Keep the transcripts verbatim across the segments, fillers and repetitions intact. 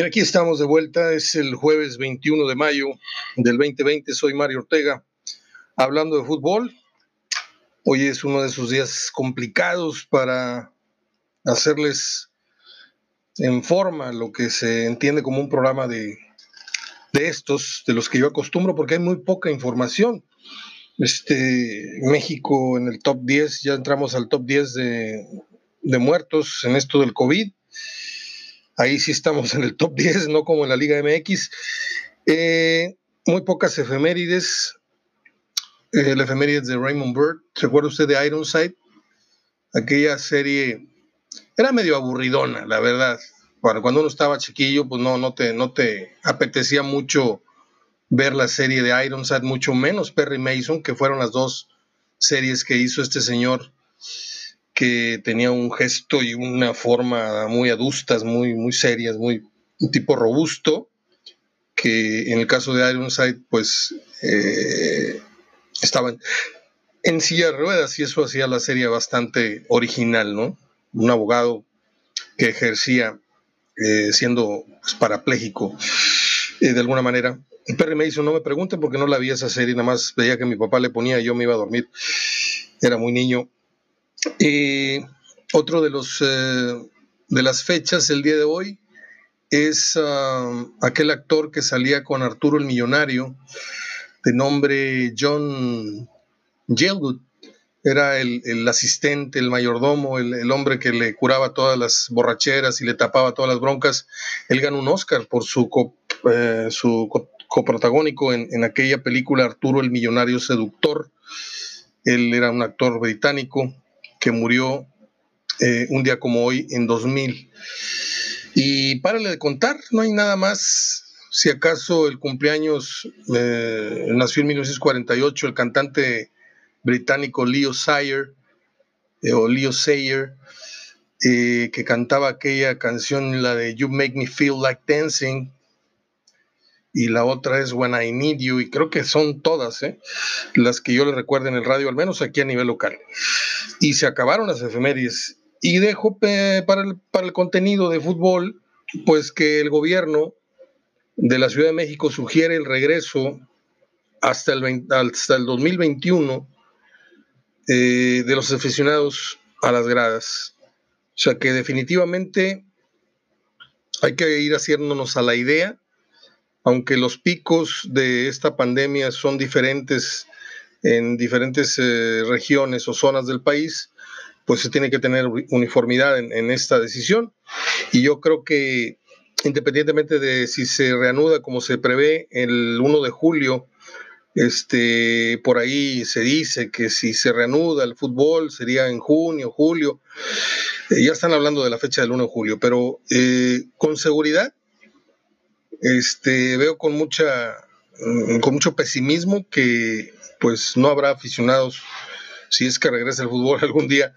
Bien, aquí estamos de vuelta, es el jueves veintiuno de mayo del dos mil veinte, soy Mario Ortega, hablando de fútbol. Hoy es uno de esos días complicados para hacerles en forma lo que se entiende como un programa de, de estos, de los que yo acostumbro, porque hay muy poca información. Este, México en el top diez, ya entramos al top diez de, de muertos en esto del COVID. Ahí sí estamos en el top diez, no como en la Liga M X. Eh, muy pocas efemérides. Eh, la efemérides de Raymond Burr. ¿Se acuerda usted de Ironside? Aquella serie era medio aburridona, la verdad. Bueno, cuando uno estaba chiquillo, pues no, no, te, no te apetecía mucho ver la serie de Ironside, mucho menos Perry Mason, que fueron las dos series que hizo este señor, que tenía un gesto y una forma muy adustas, muy, muy serias, muy un tipo robusto, que en el caso de Ironside, pues eh, estaban en silla de ruedas, y eso hacía la serie bastante original, ¿no? Un abogado que ejercía eh, siendo pues, parapléjico, eh, de alguna manera. Y Perry Mason, no me pregunten porque no la vi esa serie, nada más veía que mi papá le ponía y yo me iba a dormir, era muy niño. Eh, otro de los eh, de las fechas el día de hoy es uh, aquel actor que salía con Arturo el Millonario, de nombre John Gielgud. Era el, el asistente, el mayordomo, el, el hombre que le curaba todas las borracheras y le tapaba todas las broncas. Él ganó un Oscar por su, co, eh, su co, coprotagónico en, en aquella película Arturo el Millonario Seductor. Él era un actor británico que murió eh, un día como hoy en dos mil. Y párale de contar, no hay nada más. Si acaso el cumpleaños, eh, nació en mil novecientos cuarenta y ocho el cantante británico Leo Sayer, eh, o Leo Sayer, eh, que cantaba aquella canción, la de You Make Me Feel Like Dancing, y la otra es When I Need You, y creo que son todas ¿eh? las que yo le recuerdo en el radio, al menos aquí a nivel local. Y se acabaron las efemérides, y dejo eh, para, el, para el contenido de fútbol, pues que el gobierno de la Ciudad de México sugiere el regreso hasta el, veinte, hasta el dos mil veintiuno eh, de los aficionados a las gradas. O sea que definitivamente hay que ir haciéndonos a la idea. Aunque los picos de esta pandemia son diferentes en diferentes eh, regiones o zonas del país, pues se tiene que tener uniformidad en, en esta decisión. Y yo creo que independientemente de si se reanuda como se prevé el uno de julio, este, por ahí se dice que si se reanuda el fútbol sería en junio, julio. Eh, ya están hablando de la fecha del uno de julio, pero eh, con seguridad, Este, veo con mucha con mucho pesimismo que pues no habrá aficionados. Si es que regresa el fútbol algún día,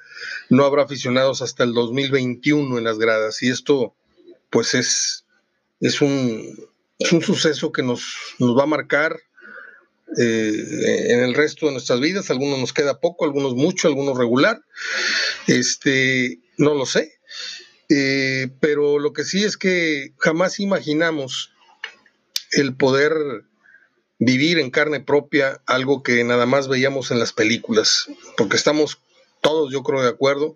no habrá aficionados hasta el dos mil veintiuno en las gradas, y esto pues es es un, es un suceso que nos, nos va a marcar eh, en el resto de nuestras vidas. Algunos nos queda poco, algunos mucho, algunos regular, este no lo sé, eh, pero lo que sí es que jamás imaginamos el poder vivir en carne propia algo que nada más veíamos en las películas, porque estamos todos, yo creo, de acuerdo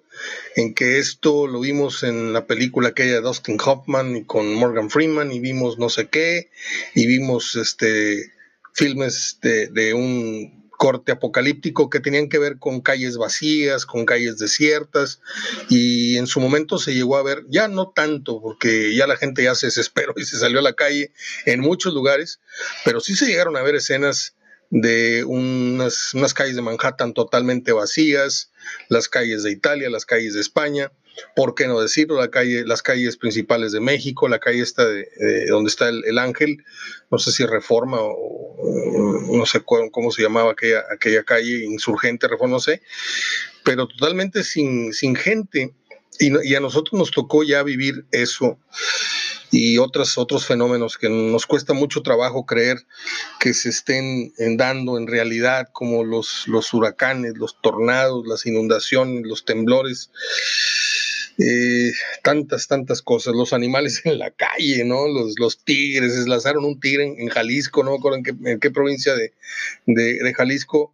en que esto lo vimos en la película aquella de Dustin Hoffman y con Morgan Freeman, y vimos no sé qué, y vimos este filmes de, de un corte apocalíptico que tenían que ver con calles vacías, con calles desiertas, y en su momento se llegó a ver, ya no tanto, porque ya la gente ya se desesperó y se salió a la calle en muchos lugares, pero sí se llegaron a ver escenas de unas, unas calles de Manhattan totalmente vacías, las calles de Italia, las calles de España, por qué no decirlo, la calle, las calles principales de México, la calle esta de, eh, donde está el, el Ángel, no sé si Reforma o, o no sé cu- cómo se llamaba aquella, aquella calle, Insurgente, Reforma, no sé, pero totalmente sin, sin gente, y, no, y a nosotros nos tocó ya vivir eso, y otras, otros fenómenos que nos cuesta mucho trabajo creer que se estén dando en realidad, como los, los huracanes, los tornados, las inundaciones, los temblores. eh, tantas, tantas cosas, los animales en la calle, ¿no? Los, los tigres, deslazaron un tigre en, en Jalisco, no me acuerdo en qué, en qué provincia de, de, de Jalisco.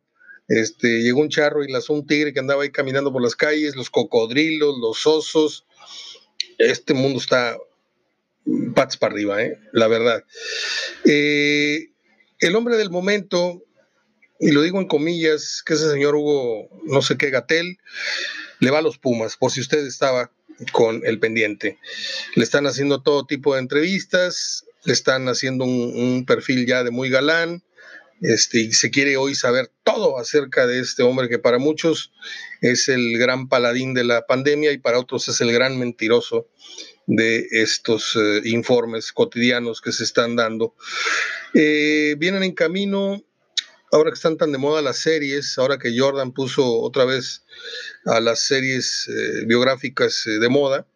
Este, llegó un charro y lazó un tigre que andaba ahí caminando por las calles, los cocodrilos, los osos. Este mundo está patas para arriba, ¿eh? La verdad. Eh, el hombre del momento, y lo digo en comillas, que ese señor Hugo, no sé qué, Gatell, le va a los Pumas, por si usted estaba con el pendiente. Le están haciendo todo tipo de entrevistas, le están haciendo un, un perfil ya de muy galán. Este, y se quiere hoy saber todo acerca de este hombre que para muchos es el gran paladín de la pandemia y para otros es el gran mentiroso de estos eh, informes cotidianos que se están dando. Eh, vienen en camino, ahora que están tan de moda las series, ahora que Jordan puso otra vez a las series eh, biográficas eh, de moda.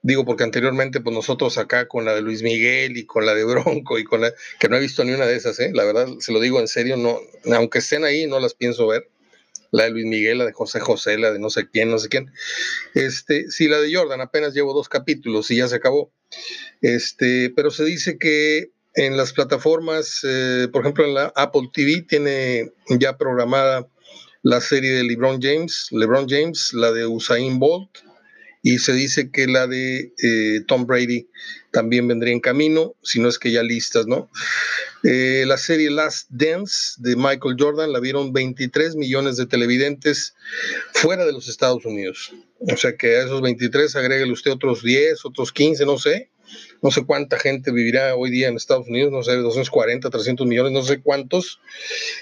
Digo, porque anteriormente, pues nosotros acá con la de Luis Miguel y con la de Bronco y con la... que no he visto ni una de esas, ¿eh? La verdad, se lo digo en serio, no, aunque estén ahí, no las pienso ver. La de Luis Miguel, la de José José, la de no sé quién, no sé quién. Este, sí, la de Jordan, apenas llevo dos capítulos y ya se acabó. Este, pero se dice que en las plataformas, eh, por ejemplo en la Apple T V, tiene ya programada la serie de LeBron James, LeBron James, la de Usain Bolt, y se dice que la de eh, Tom Brady también vendría en camino, si no es que ya listas, ¿no? Eh, la serie Last Dance de Michael Jordan la vieron veintitrés millones de televidentes fuera de los Estados Unidos. O sea que a esos veintitrés agréguele usted otros diez, otros quince, no sé. No sé cuánta gente vivirá hoy día en Estados Unidos, no sé, doscientos cuarenta, trescientos millones, no sé cuántos.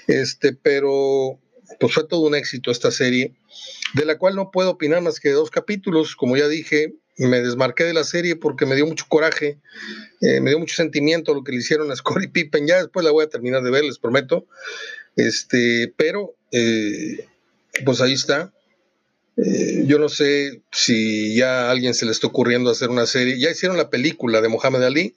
Este, pero pues fue todo un éxito esta serie, de la cual no puedo opinar más que dos capítulos. Como ya dije, me desmarqué de la serie porque me dio mucho coraje, eh, me dio mucho sentimiento lo que le hicieron a Scottie Pippen. Ya después la voy a terminar de ver, les prometo. Este, pero, eh, pues ahí está. Eh, yo no sé si ya a alguien se le está ocurriendo hacer una serie. Ya hicieron la película de Muhammad Ali,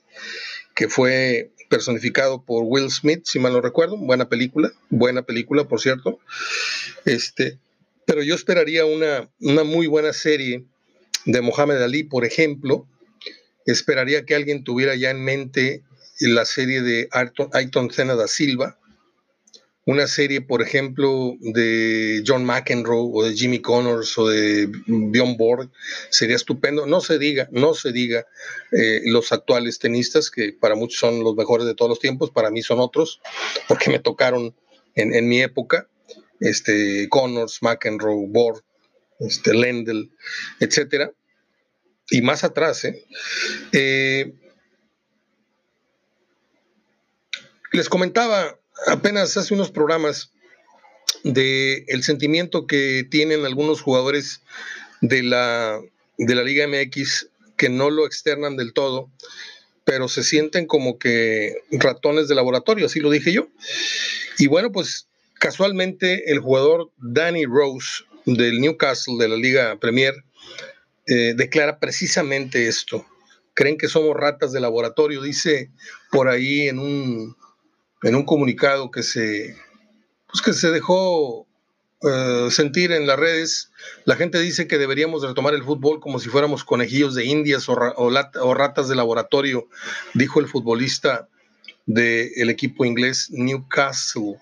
que fue personificado por Will Smith, si mal no recuerdo. Buena película, buena película, por cierto. Este... Pero yo esperaría una, una muy buena serie de Muhammad Ali, por ejemplo. Esperaría que alguien tuviera ya en mente la serie de Ayrton, Ayrton Senna da Silva. Una serie, por ejemplo, de John McEnroe o de Jimmy Connors o de Bjorn Borg. Sería estupendo. No se diga, no se diga eh, los actuales tenistas, que para muchos son los mejores de todos los tiempos. Para mí son otros, porque me tocaron en, en mi época. Este, Connors, McEnroe, Borg, este, Lendl, etcétera, y más atrás. ¿eh? Eh, les comentaba apenas hace unos programas de el sentimiento que tienen algunos jugadores de la, de la Liga M X, que no lo externan del todo, pero se sienten como que ratones de laboratorio, así lo dije yo. Y bueno, pues casualmente, el jugador Danny Rose del Newcastle, de la Liga Premier, eh, declara precisamente esto. Creen que somos ratas de laboratorio, dice por ahí en un, en un comunicado que se, pues que se dejó uh, sentir en las redes. La gente dice que deberíamos retomar el fútbol como si fuéramos conejillos de indias o, ra o, o ratas de laboratorio, dijo el futbolista del equipo inglés Newcastle.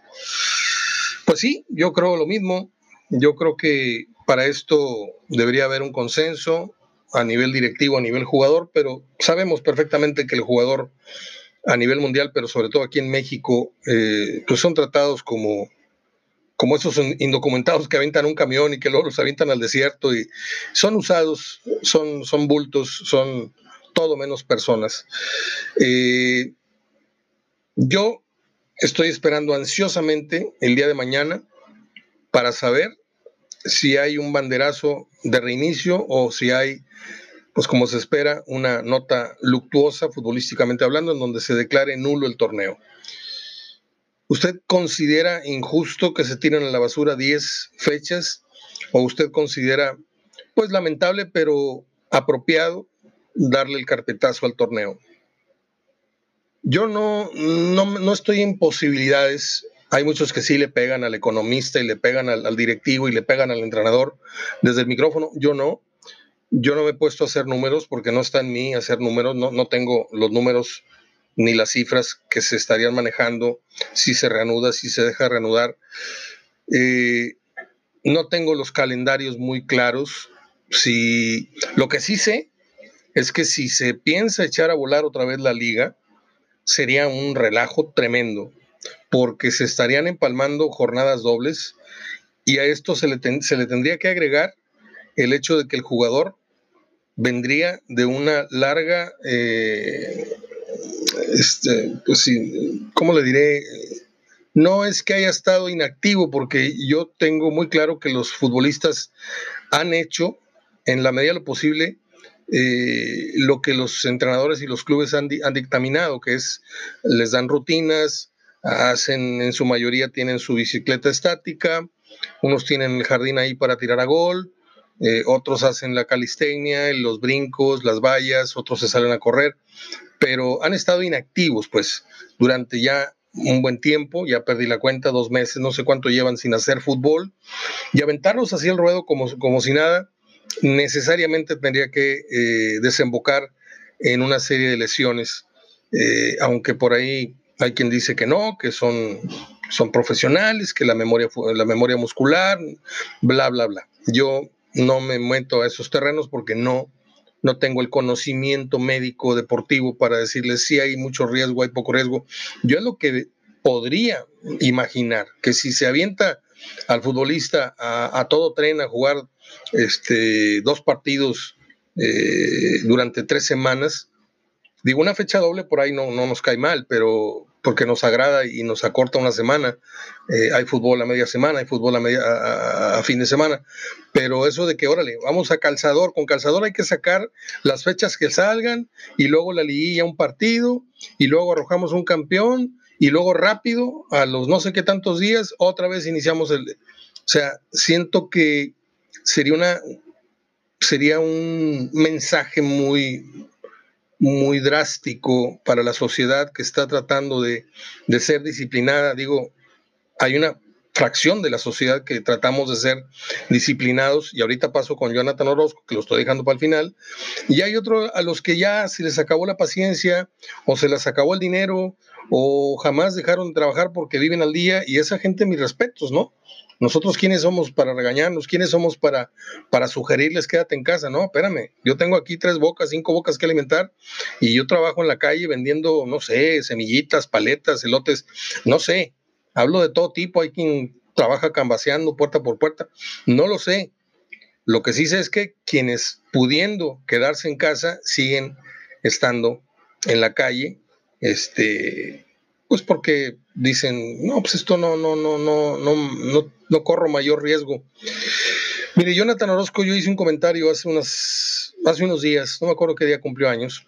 Pues sí, yo creo lo mismo. Yo creo que para esto debería haber un consenso a nivel directivo, a nivel jugador, pero sabemos perfectamente que el jugador a nivel mundial, pero sobre todo aquí en México, eh, pues son tratados como, como esos indocumentados que avientan un camión y que luego los avientan al desierto, y son usados, son, son bultos, son todo menos personas. Eh, yo... Estoy esperando ansiosamente el día de mañana para saber si hay un banderazo de reinicio o si hay, pues como se espera, una nota luctuosa futbolísticamente hablando en donde se declare nulo el torneo. ¿Usted considera injusto que se tiren a la basura diez fechas? ¿O usted considera, pues lamentable, pero apropiado darle el carpetazo al torneo? Yo no, no, no estoy en posibilidades. Hay muchos que sí le pegan al economista y le pegan al, al directivo y le pegan al entrenador desde el micrófono. Yo no. Yo no me he puesto a hacer números porque no está en mí hacer números, no, no tengo los números ni las cifras que se estarían manejando si se reanuda, si se deja reanudar. Eh, no tengo los calendarios muy claros. Si, lo que sí sé es que si se piensa echar a volar otra vez la liga, sería un relajo tremendo, porque se estarían empalmando jornadas dobles y a esto se le, ten, se le tendría que agregar el hecho de que el jugador vendría de una larga, eh, este, pues sí, ¿cómo le diré? No es que haya estado inactivo, porque yo tengo muy claro que los futbolistas han hecho, en la medida de lo posible, eh, lo que los entrenadores y los clubes han, di- han dictaminado, que es, les dan rutinas, hacen, en su mayoría tienen su bicicleta estática, unos tienen el jardín ahí para tirar a gol, eh, otros hacen la calistenia, los brincos, las vallas, otros se salen a correr, pero han estado inactivos pues durante ya un buen tiempo, ya perdí la cuenta, dos meses, no sé cuánto llevan sin hacer fútbol, y aventarlos hacia el ruedo como, como si nada, necesariamente tendría que eh, desembocar en una serie de lesiones, eh, aunque por ahí hay quien dice que no, que son, son profesionales, que la memoria, la memoria muscular, bla, bla, bla. Yo no me meto a esos terrenos porque no, no tengo el conocimiento médico deportivo para decirles si hay mucho riesgo, hay poco riesgo. Yo es lo que podría imaginar, que si se avienta al futbolista a, a todo tren a jugar este, dos partidos eh, durante tres semanas, digo, una fecha doble por ahí no, no nos cae mal, pero porque nos agrada y nos acorta una semana. Eh, hay fútbol a media semana, hay fútbol a, media, a, a fin de semana. Pero eso de que, órale, vamos a calzador. Con calzador hay que sacar las fechas que salgan y luego la liguilla un partido y luego arrojamos un campeón y luego rápido, a los no sé qué tantos días, otra vez iniciamos el... O sea, siento que sería, una, sería un mensaje muy... muy drástico para la sociedad que está tratando de, de ser disciplinada. Digo, hay una fracción de la sociedad que tratamos de ser disciplinados, y ahorita paso con Jonathan Orozco, que lo estoy dejando para el final, y hay otros a los que ya se les acabó la paciencia, o se les acabó el dinero, o jamás dejaron de trabajar porque viven al día, y esa gente, mis respetos, ¿no? Nosotros, ¿quiénes somos para regañarnos? ¿Quiénes somos para, para sugerirles quédate en casa? No, espérame, yo tengo aquí tres bocas, cinco bocas que alimentar y yo trabajo en la calle vendiendo, no sé, semillitas, paletas, elotes, no sé. Hablo de todo tipo, hay quien trabaja cambaseando puerta por puerta, no lo sé. Lo que sí sé es que quienes pudiendo quedarse en casa siguen estando en la calle, este... pues porque dicen, no, pues esto no, no, no, no, no, no, no corro mayor riesgo. Mire, Jonathan Orozco, yo hice un comentario hace unas, hace unos días, no me acuerdo qué día cumplió años,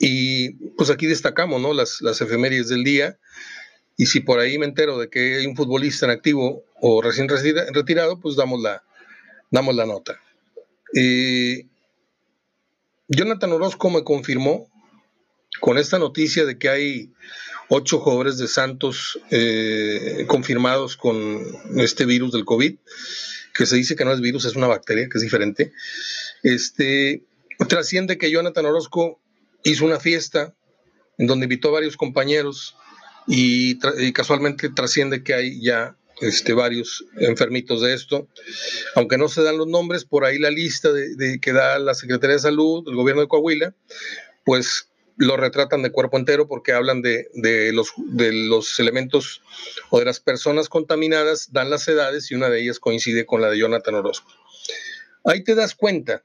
y pues aquí destacamos, ¿no? Las, las efemérides del día, y si por ahí me entero de que hay un futbolista en activo o recién retira, retirado, pues damos la, damos la nota. Eh, Jonathan Orozco me confirmó con esta noticia de que hay ocho jugadores de Santos eh, confirmados con este virus del COVID, que se dice que no es virus, es una bacteria, que es diferente. Este, trasciende que Jonathan Orozco hizo una fiesta en donde invitó a varios compañeros y, tra- y casualmente trasciende que hay ya este, varios enfermitos de esto. Aunque no se dan los nombres, por ahí la lista de, de que da la Secretaría de Salud, el gobierno de Coahuila, pues lo retratan de cuerpo entero porque hablan de, de, los, de los elementos o de las personas contaminadas, dan las edades y una de ellas coincide con la de Jonathan Orozco. Ahí te das cuenta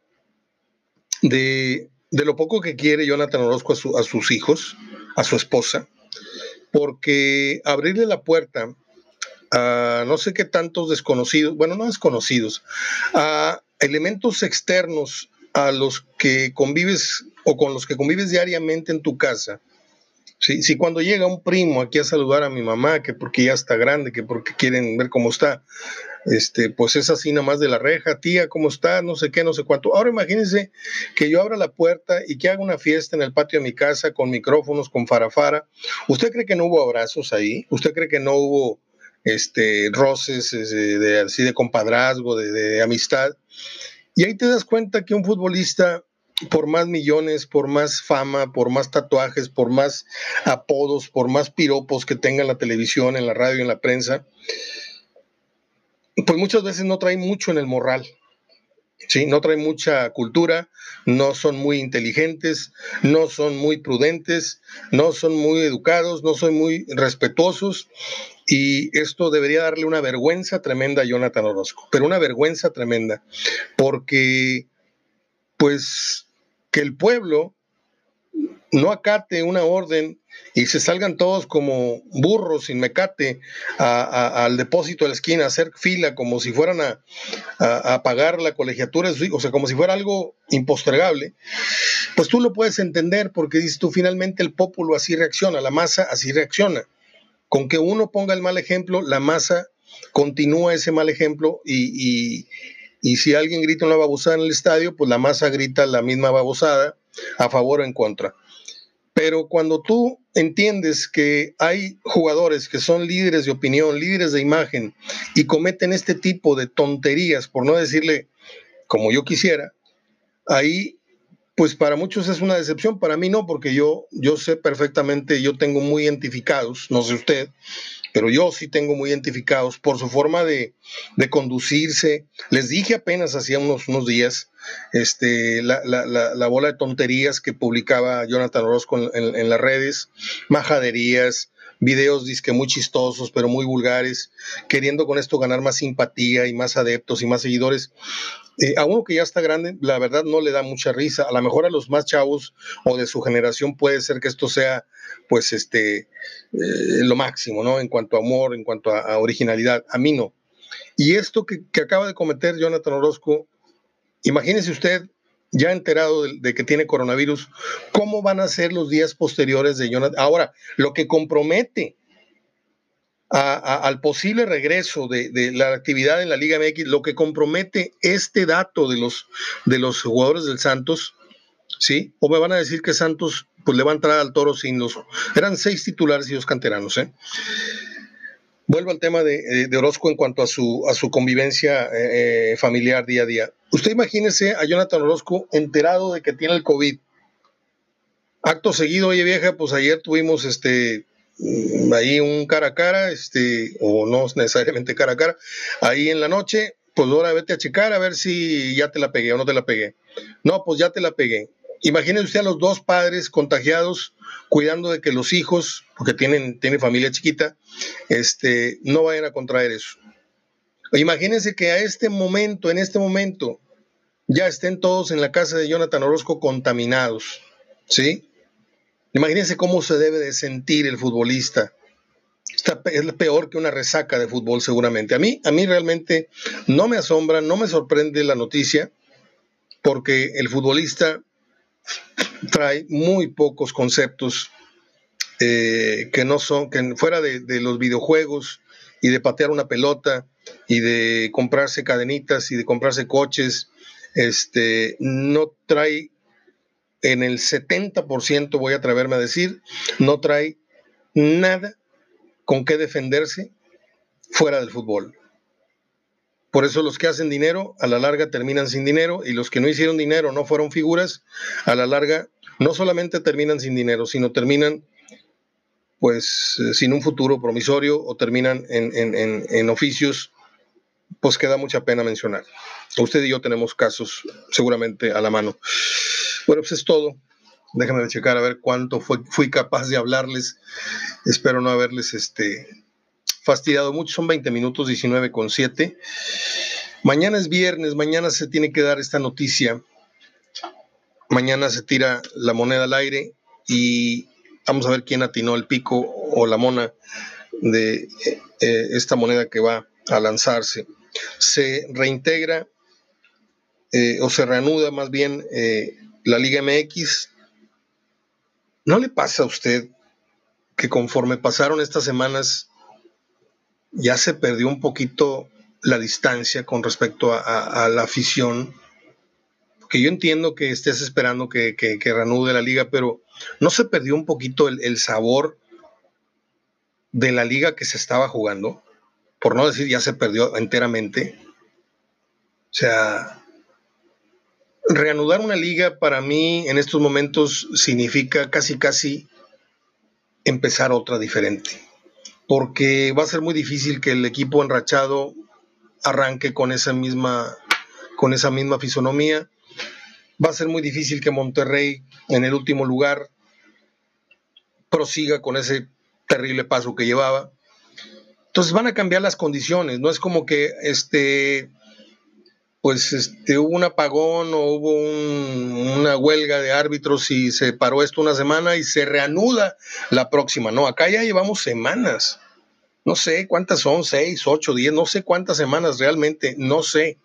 de, de lo poco que quiere Jonathan Orozco a, su, a sus hijos, a su esposa, porque abrirle la puerta a no sé qué tantos desconocidos, bueno, no desconocidos, a elementos externos a los que convives o con los que convives diariamente en tu casa. Si, si cuando llega un primo aquí a saludar a mi mamá, que porque ya está grande, que porque quieren ver cómo está, este, pues es así nada más de la reja, tía, ¿cómo está? No sé qué, no sé cuánto. Ahora imagínense que yo abra la puerta y que haga una fiesta en el patio de mi casa con micrófonos, con farafara. ¿Usted cree que no hubo abrazos ahí? ¿Usted cree que no hubo este, roces de, de, así de compadrazgo, de, de amistad? Y ahí te das cuenta que un futbolista, por más millones, por más fama, por más tatuajes, por más apodos, por más piropos que tenga en la televisión, en la radio, en la prensa, pues muchas veces no trae mucho en el morral, ¿sí? No trae mucha cultura, no son muy inteligentes, no son muy prudentes, no son muy educados, no son muy respetuosos, y esto debería darle una vergüenza tremenda a Jonathan Orozco, pero una vergüenza tremenda, porque pues que el pueblo no acate una orden y se salgan todos como burros sin mecate a, a, al depósito de la esquina, a hacer fila como si fueran a, a, a pagar la colegiatura, o sea, como si fuera algo impostergable, pues tú lo puedes entender, porque dices tú, finalmente el pueblo así reacciona, la masa así reacciona. Con que uno ponga el mal ejemplo, la masa continúa ese mal ejemplo, y, y, y si alguien grita una babosada en el estadio, pues la masa grita la misma babosada, a favor o en contra. Pero cuando tú entiendes que hay jugadores que son líderes de opinión, líderes de imagen, y cometen este tipo de tonterías, por no decirle como yo quisiera, ahí pues para muchos es una decepción, para mí no, porque yo, yo sé perfectamente, yo tengo muy identificados, no sé usted, pero yo sí tengo muy identificados por su forma de, de conducirse. Les dije apenas hacía unos, unos días, Este, la, la, la, la bola de tonterías que publicaba Jonathan Orozco en, en, en las redes, majaderías, videos disque muy chistosos pero muy vulgares, queriendo con esto ganar más simpatía y más adeptos y más seguidores. Eh, a uno que ya está grande, la verdad no le da mucha risa. A lo mejor a los más chavos o de su generación puede ser que esto sea pues este eh, lo máximo, ¿no? En cuanto a humor, en cuanto a, a originalidad. A mí no. Y esto que, que acaba de cometer Jonathan Orozco, imagínese usted, ya enterado de, de que tiene coronavirus, ¿cómo van a ser los días posteriores de Jonathan? Ahora, lo que compromete a, a, al posible regreso de, de la actividad en la Liga M X, lo que compromete este dato de los, de los jugadores del Santos, ¿sí? O me van a decir que Santos pues, le va a entrar al toro sin los... Eran seis titulares y dos canteranos, ¿eh? Vuelvo al tema de, de Orozco en cuanto a su, a su convivencia eh, familiar día a día. Usted imagínese a Jonathan Orozco enterado de que tiene el COVID. Acto seguido, oye vieja, pues ayer tuvimos este, ahí un cara a cara, este, o no necesariamente cara a cara, ahí en la noche, pues ahora vete a checar a ver si ya te la pegué o no te la pegué. No, pues ya te la pegué. Imagínese usted a los dos padres contagiados, cuidando de que los hijos, porque tienen, tienen familia chiquita, este, no vayan a contraer eso. Imagínense que a este momento, en este momento, ya estén todos en la casa de Jonathan Orozco contaminados, ¿sí? Imagínense cómo se debe de sentir el futbolista. Está, es peor que una resaca de fútbol seguramente. A mí, a mí realmente no me asombra, no me sorprende la noticia, porque el futbolista trae muy pocos conceptos eh, que no son, que fuera de, de los videojuegos y de patear una pelota y de comprarse cadenitas y de comprarse coches, este, no trae, en el setenta por ciento voy a atreverme a decir, no trae nada con qué defenderse fuera del fútbol. Por eso los que hacen dinero a la larga terminan sin dinero, y los que no hicieron dinero, no fueron figuras, a la larga no solamente terminan sin dinero, sino terminan pues sin un futuro promisorio, o terminan en, en, en, en oficios pues que da mucha pena mencionar. Usted y yo tenemos casos seguramente a la mano. Bueno, pues es todo. Déjenme checar a ver cuánto fue, fui capaz de hablarles. Espero no haberles este... fastidiado mucho. Son veinte minutos, diecinueve con siete. Mañana es viernes, mañana se tiene que dar esta noticia, mañana se tira la moneda al aire y vamos a ver quién atinó el pico o la mona de eh, esta moneda que va a lanzarse. Se reintegra eh, o se reanuda más bien eh, la Liga M X. ¿No le pasa a usted que conforme pasaron estas semanas ya se perdió un poquito la distancia con respecto a, a, a la afición? Porque yo entiendo que estés esperando que, que, que reanude la liga, pero ¿no se perdió un poquito el, el sabor de la liga que se estaba jugando? Por no decir ya se perdió enteramente. O sea, reanudar una liga para mí en estos momentos significa casi casi empezar otra diferente, porque va a ser muy difícil que el equipo enrachado arranque con esa misma, con esa misma fisonomía. Va a ser muy difícil que Monterrey, en el último lugar, prosiga con ese terrible paso que llevaba. Entonces van a cambiar las condiciones. No es como que este, pues este, hubo un apagón o hubo un, una huelga de árbitros y se paró esto una semana y se reanuda la próxima. No, acá ya llevamos semanas. No sé cuántas son, seis, ocho, diez, no sé cuántas semanas realmente, no sé.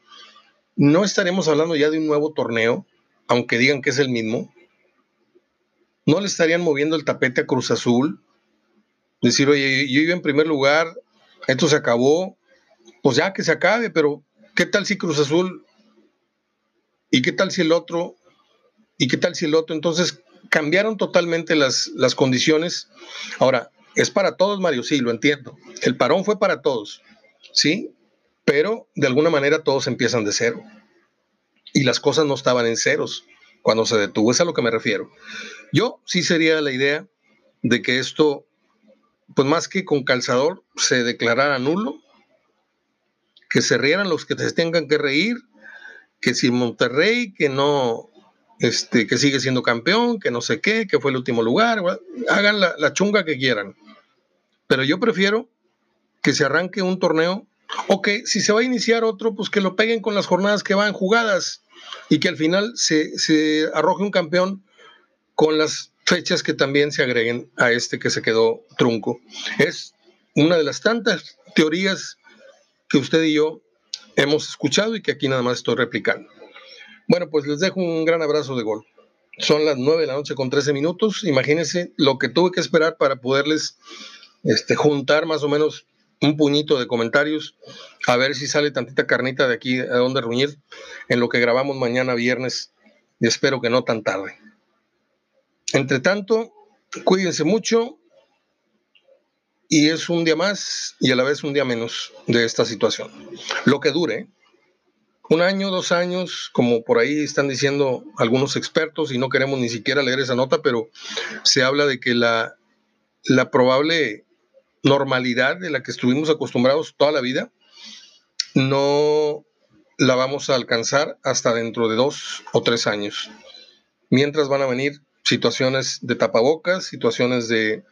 No estaremos hablando ya de un nuevo torneo, aunque digan que es el mismo. No le estarían moviendo el tapete a Cruz Azul. Decir, oye, yo iba en primer lugar, esto se acabó, pues ya que se acabe, pero ¿qué tal si Cruz Azul? ¿Y qué tal si el otro? ¿Y qué tal si el otro? Entonces cambiaron totalmente las, las condiciones. Ahora, es para todos, Mario, sí, lo entiendo. El parón fue para todos, ¿sí? Pero de alguna manera todos empiezan de cero. Y las cosas no estaban en ceros cuando se detuvo. Es a lo que me refiero. Yo sí sería la idea de que esto, pues más que con calzador, se declarara nulo, que se rieran los que se tengan que reír, que si Monterrey, que no, este, que sigue siendo campeón, que no sé qué, que fue el último lugar, hagan la, la chunga que quieran. Pero yo prefiero que se arranque un torneo, o que si se va a iniciar otro, pues que lo peguen con las jornadas que van jugadas y que al final se, se arroje un campeón con las fechas que también se agreguen a este que se quedó trunco. Es una de las tantas teorías que usted y yo hemos escuchado y que aquí nada más estoy replicando. Bueno, pues les dejo un gran abrazo de gol. Son las nueve de la noche con trece minutos. Imagínense lo que tuve que esperar para poderles este, juntar más o menos un puñito de comentarios, a ver si sale tantita carnita de aquí a donde reunir en lo que grabamos mañana viernes, y espero que no tan tarde. Entre tanto, cuídense mucho, y es un día más y a la vez un día menos de esta situación, lo que dure, un año, dos años, como por ahí están diciendo algunos expertos, y no queremos ni siquiera leer esa nota, pero se habla de que la, la probable normalidad de la que estuvimos acostumbrados toda la vida no la vamos a alcanzar hasta dentro de dos o tres años. Mientras van a venir situaciones de tapabocas, situaciones de,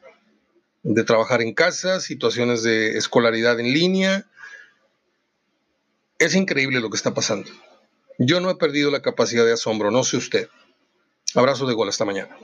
de trabajar en casa, situaciones de escolaridad en línea. Es increíble lo que está pasando. Yo no he perdido la capacidad de asombro, no sé usted. Abrazo de gol, hasta mañana.